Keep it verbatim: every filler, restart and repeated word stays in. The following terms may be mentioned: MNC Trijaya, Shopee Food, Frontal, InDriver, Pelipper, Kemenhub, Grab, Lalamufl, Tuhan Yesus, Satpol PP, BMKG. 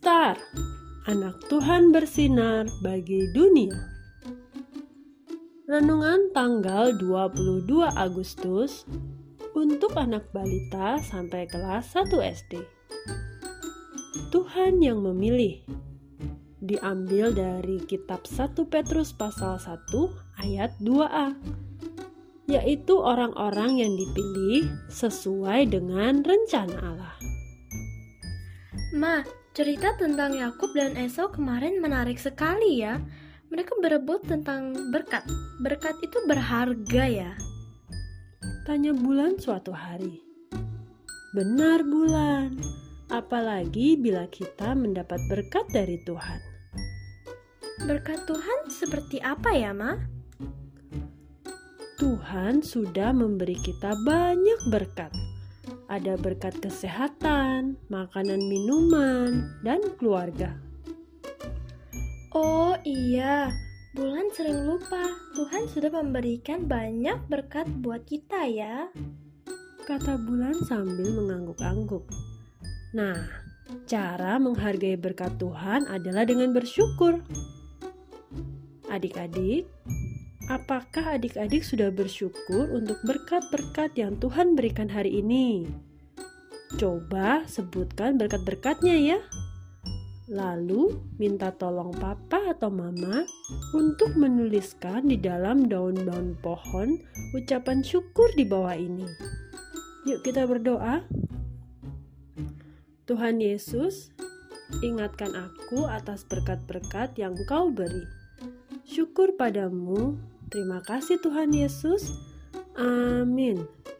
Star, anak Tuhan bersinar bagi dunia. Renungan tanggal dua puluh dua Agustus untuk anak balita sampai kelas satu S D. Tuhan yang memilih. Diambil dari kitab satu Petrus pasal satu ayat dua a, yaitu orang-orang yang dipilih sesuai dengan rencana Allah. Ma, cerita tentang Yakub dan Esau kemarin menarik sekali ya. Mereka berebut tentang berkat. Berkat itu berharga ya? Tanya bulan suatu hari. Benar bulan, apalagi bila kita mendapat berkat dari Tuhan. Berkat Tuhan seperti apa ya, Ma? Tuhan sudah memberi kita banyak berkat. Ada berkat kesehatan, makanan, minuman, dan keluarga. Oh iya, bulan sering lupa. Tuhan sudah memberikan banyak berkat buat kita ya, kata bulan sambil mengangguk-angguk. Nah, cara menghargai berkat Tuhan adalah dengan bersyukur. Adik-adik, apakah adik-adik sudah bersyukur untuk berkat-berkat yang Tuhan berikan hari ini? Coba sebutkan berkat-berkatnya ya. Lalu minta tolong papa atau mama untuk menuliskan di dalam daun-daun pohon ucapan syukur di bawah ini. Yuk kita berdoa. Tuhan Yesus, ingatkan aku atas berkat-berkat yang Kau beri. Syukur padamu. Terima kasih Tuhan Yesus. Amin.